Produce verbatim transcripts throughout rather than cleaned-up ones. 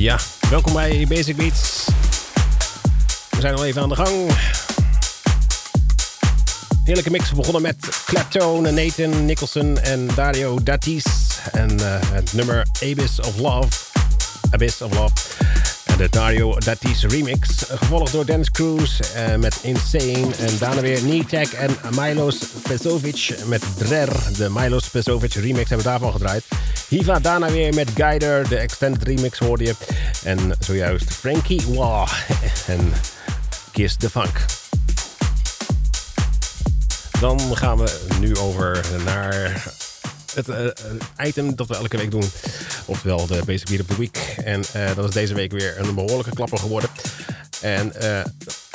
Ja, welkom bij Basic Beats. We zijn al even aan de gang. Heerlijke mix. We begonnen met Claptone, Nathan Nicholson en Dario D'Attis. En uh, het nummer Abyss of Love. Abyss of Love. En de Dario D'Attis remix. Gevolgd door Dennis Cruz uh, met Insane. En daarna weer Nitek en Miloš Pešović met Drer. De Miloš Pešović remix hebben we daarvan gedraaid. Hiva daarna weer met Guider. De Extend remix hoorde je. En zojuist Frankie Wah en Kiss The Funk. Dan gaan we nu over naar het uh, item dat we elke week doen. Oftewel de Basic Beat of the Week. En uh, dat is deze week weer een behoorlijke klapper geworden. En uh,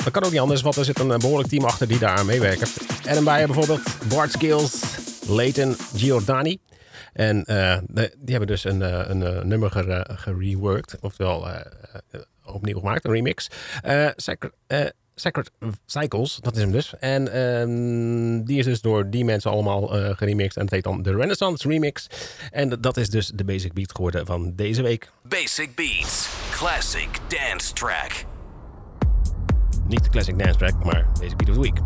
dat kan ook niet anders, want er zit een behoorlijk team achter die daar aan meewerken. En dan bij je bijvoorbeeld Bart Skills, Layton Giordani. En uh, die hebben dus een, een, een nummer gere, gereworked. Oftewel uh, opnieuw gemaakt, een remix. Uh, Sacred, uh, Sacred Cycles, dat is hem dus. En um, die is dus door die mensen allemaal uh, geremixed. En het heet dan de Renaissance Remix. En dat is dus de Basic Beat geworden van deze week. Basic Beats, Classic Dance Track. Niet de Classic Dance Track, maar Basic Beat of the Week.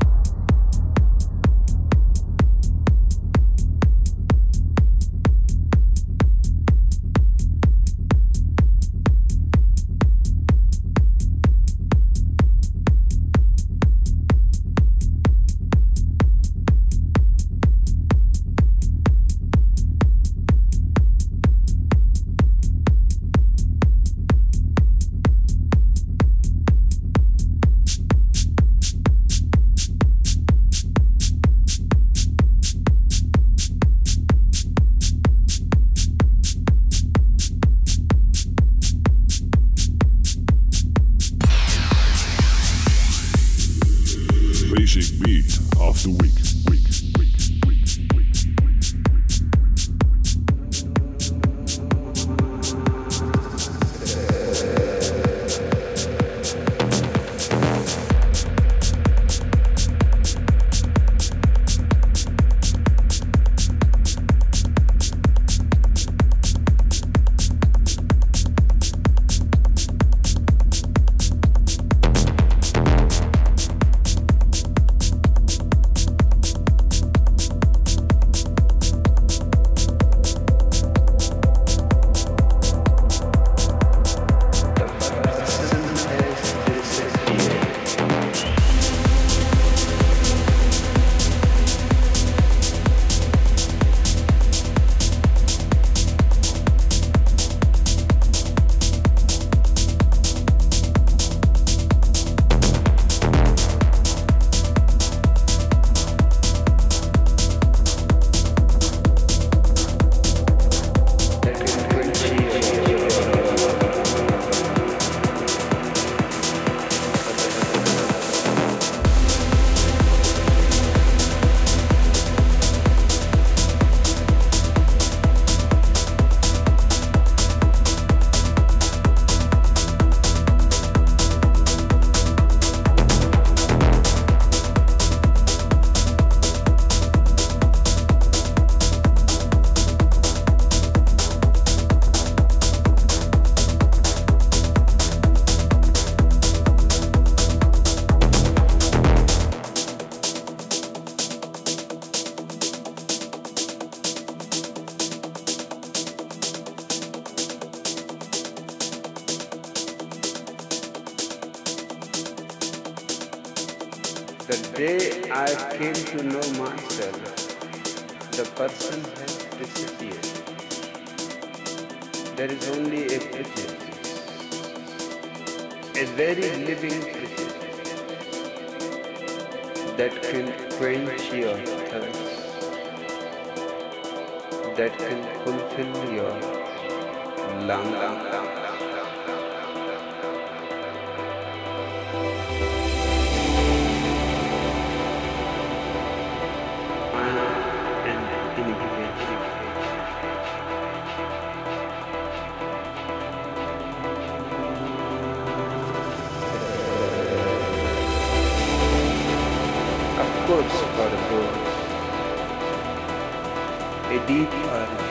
Deep reality.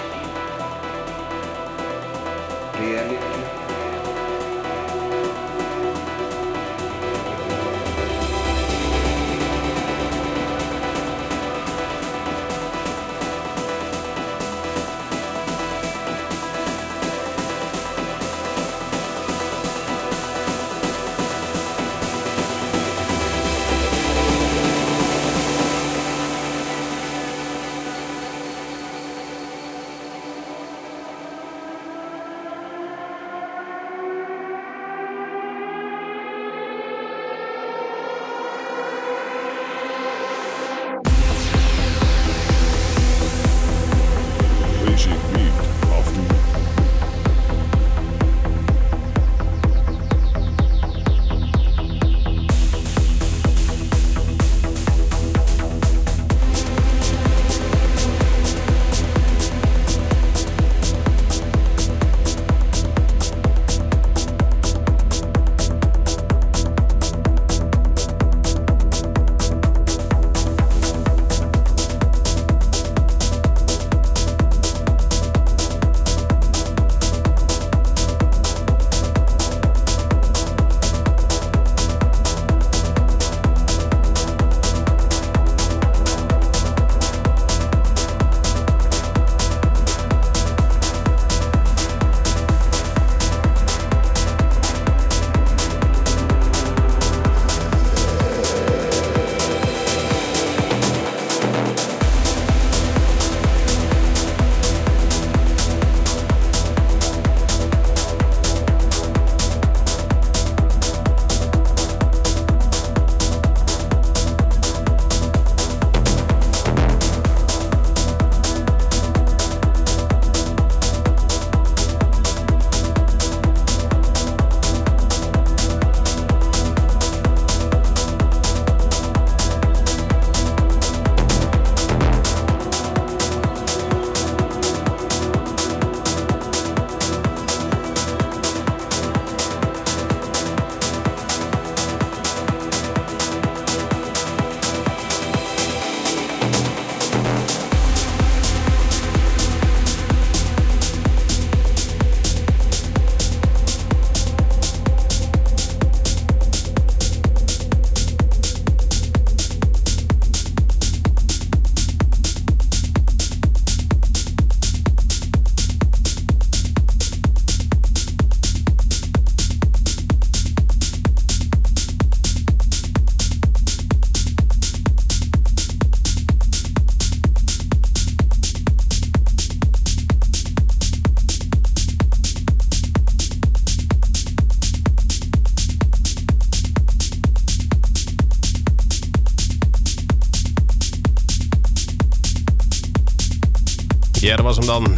Ja, dat was hem dan.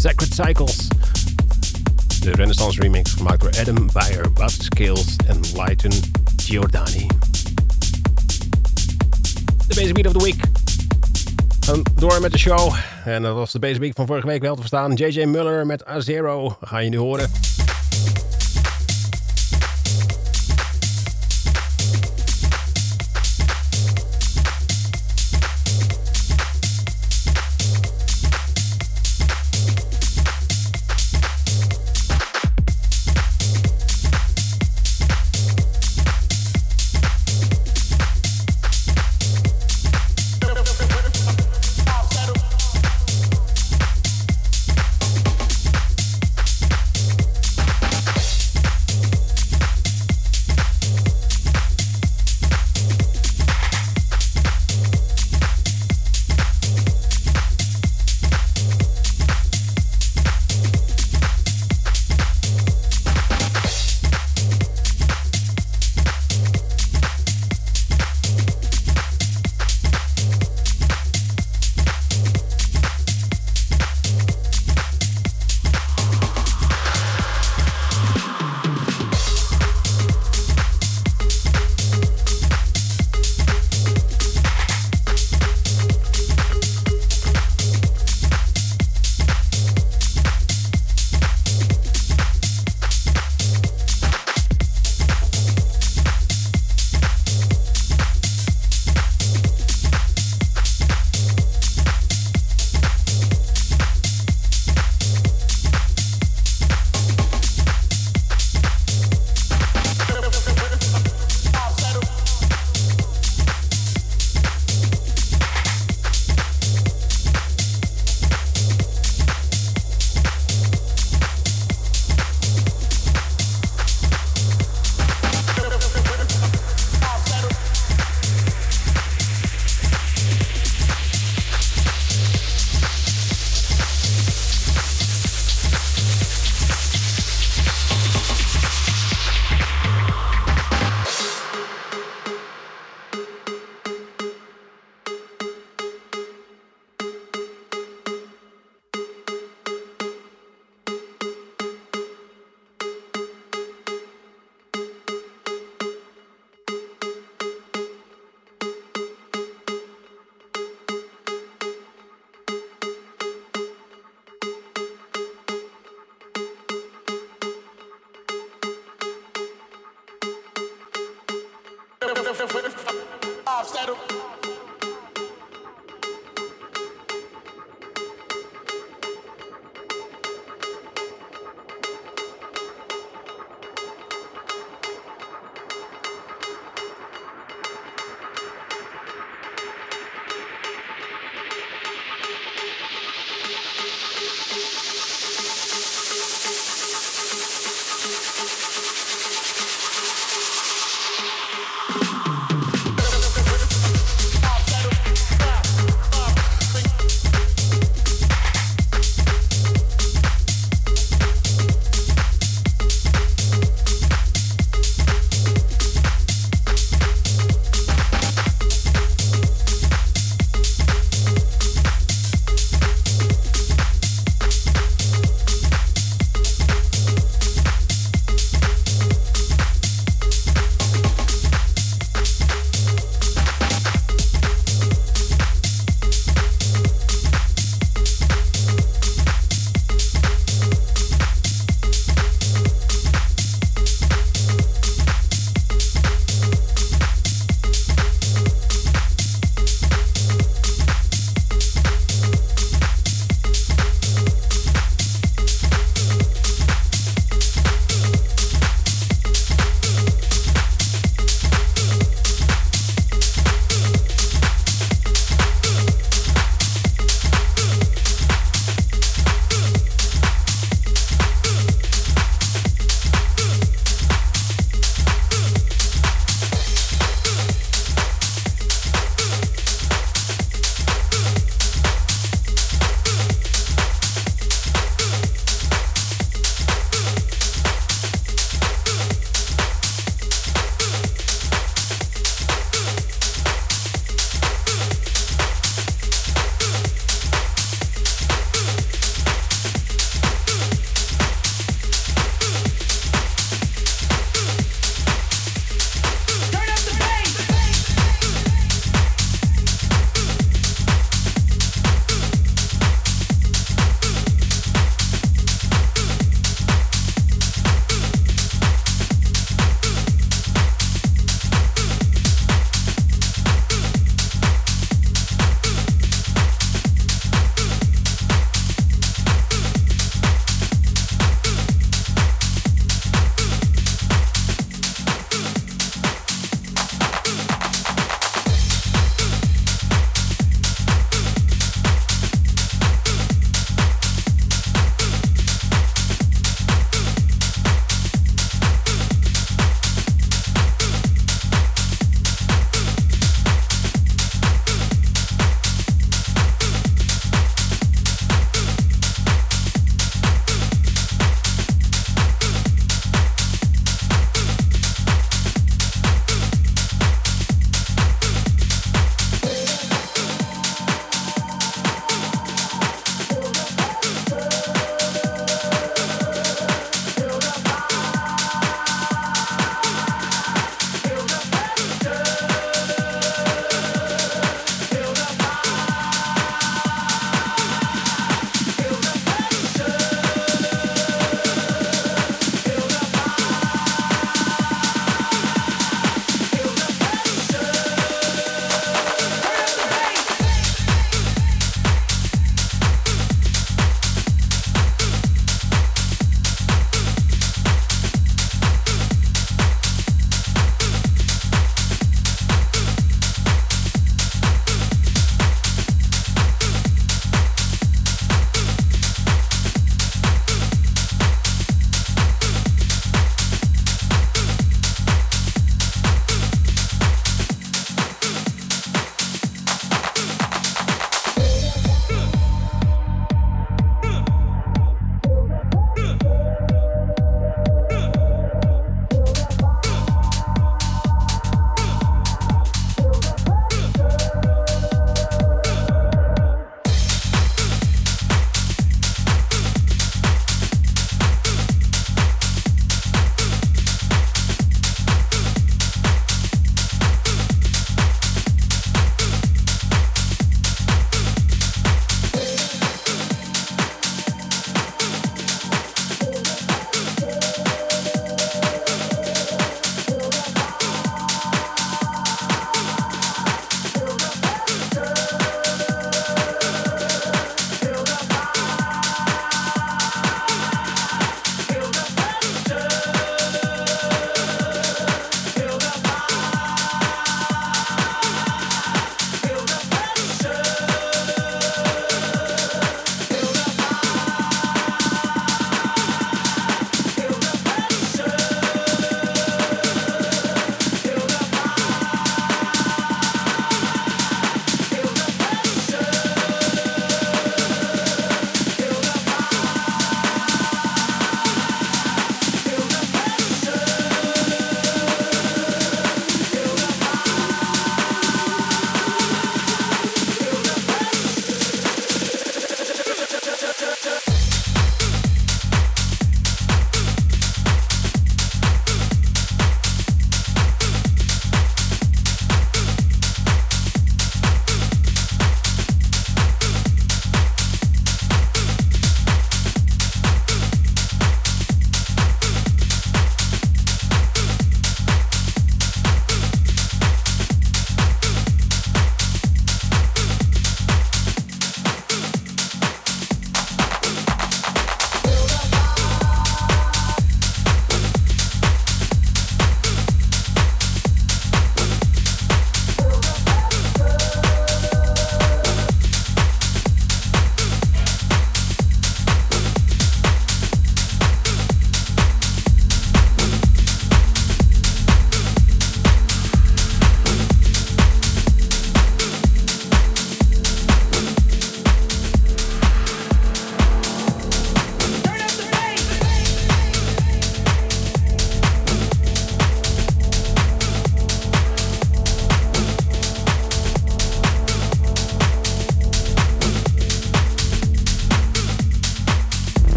Sacred Cycles. De Renaissance Remix, gemaakt door Adam Beyer, Bart Skills en Layton Giordani. De Basic Beat of the Week. En door met de show. En dat was de Basic Beat van vorige week wel te verstaan. J J Muller met A nul ga je nu horen.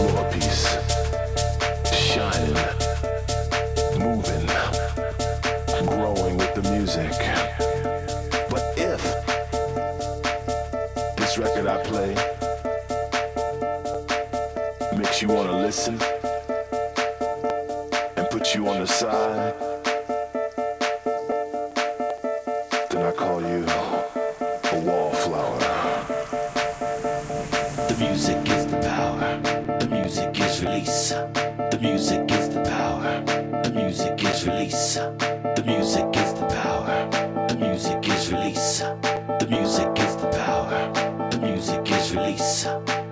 The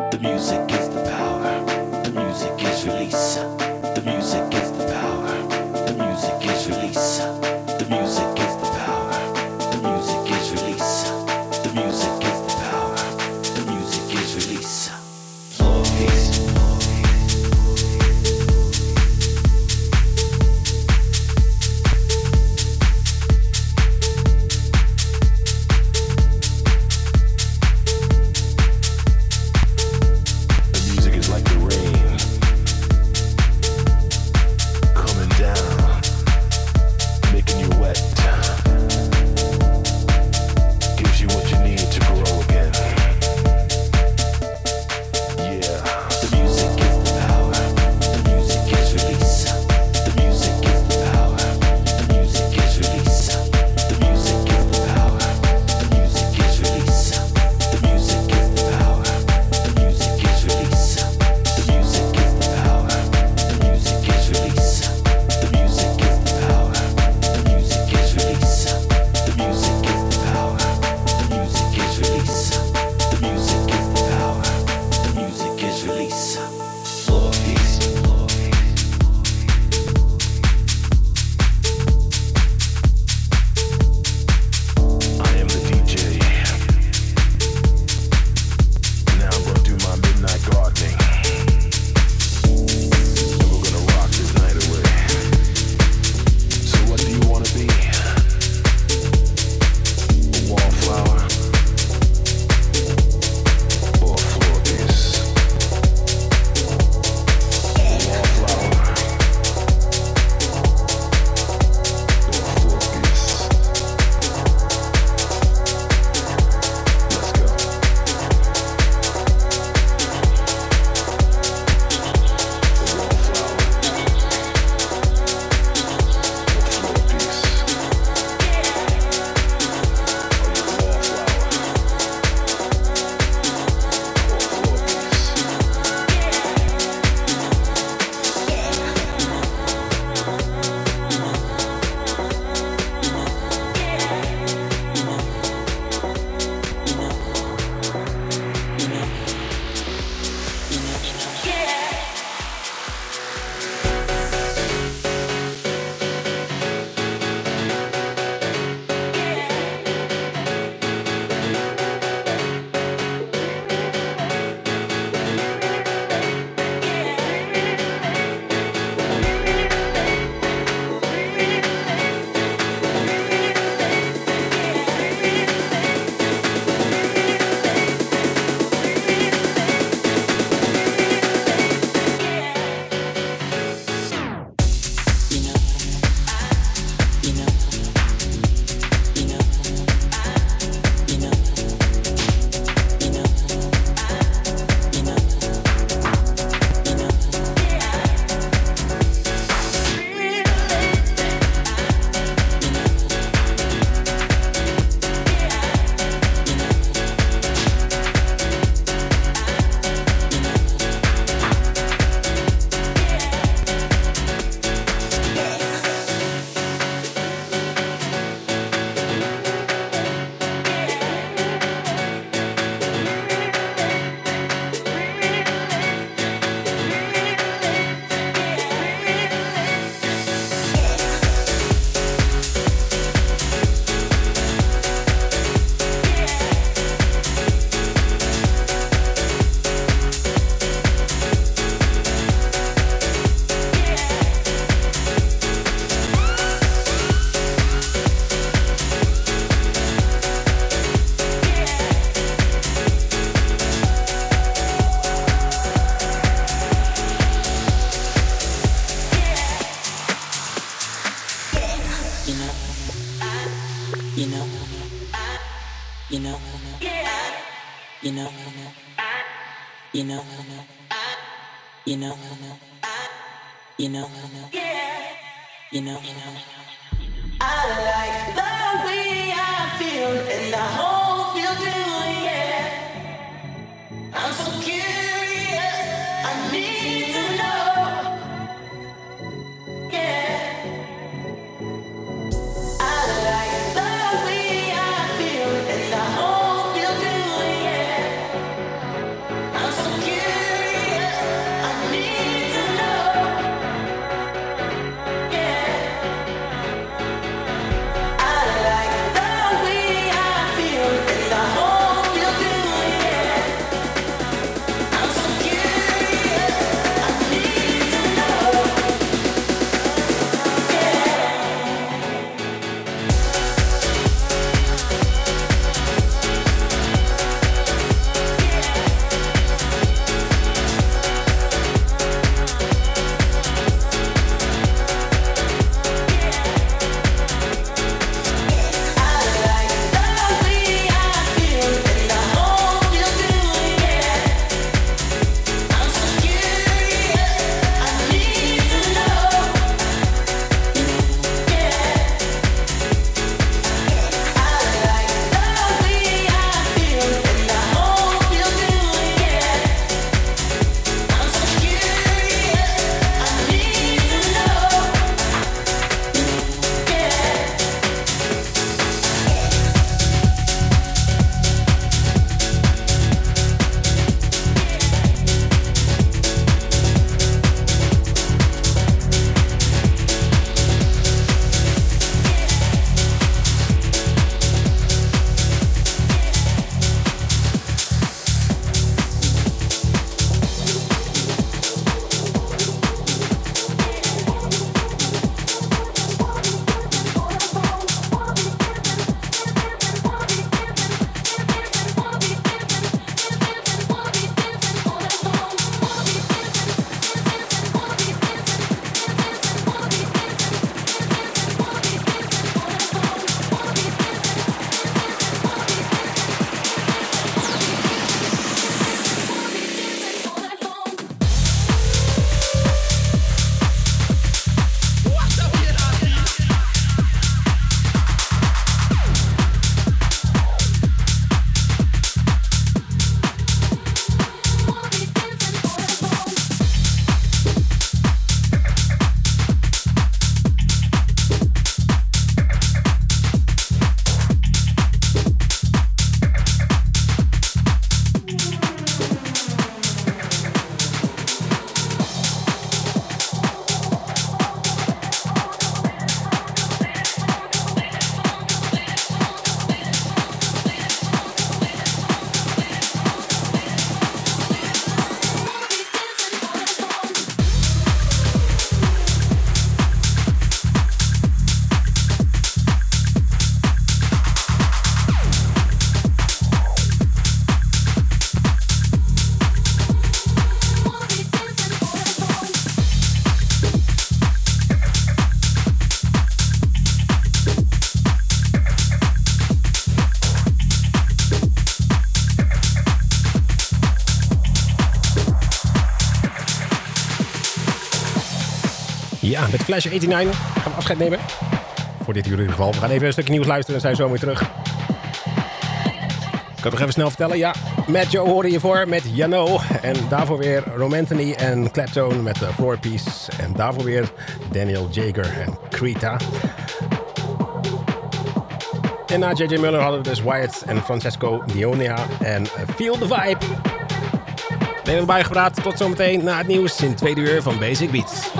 music is You know, you know, you know, you know, you know, you know, I like the way I feel and I hope you do, yeah. I'm so curious, I need to know, yeah. Ja, met Flash negenennegentig gaan we afscheid nemen. Voor dit uur in ieder geval. We gaan even een stukje nieuws luisteren en zijn zo weer terug. Ik kan het nog even snel vertellen. Ja, Matt Joe hoorde je voor met Jano. En daarvoor weer Romantini en Claptone met de Floor Piece. En daarvoor weer Daniel Jager en Krita. En na J J Muller hadden we dus Wyatt en Francesco Dionia en Feel the Vibe. We hebben erbij gepraat. Tot zometeen na het nieuws in tweede uur van Basic Beats.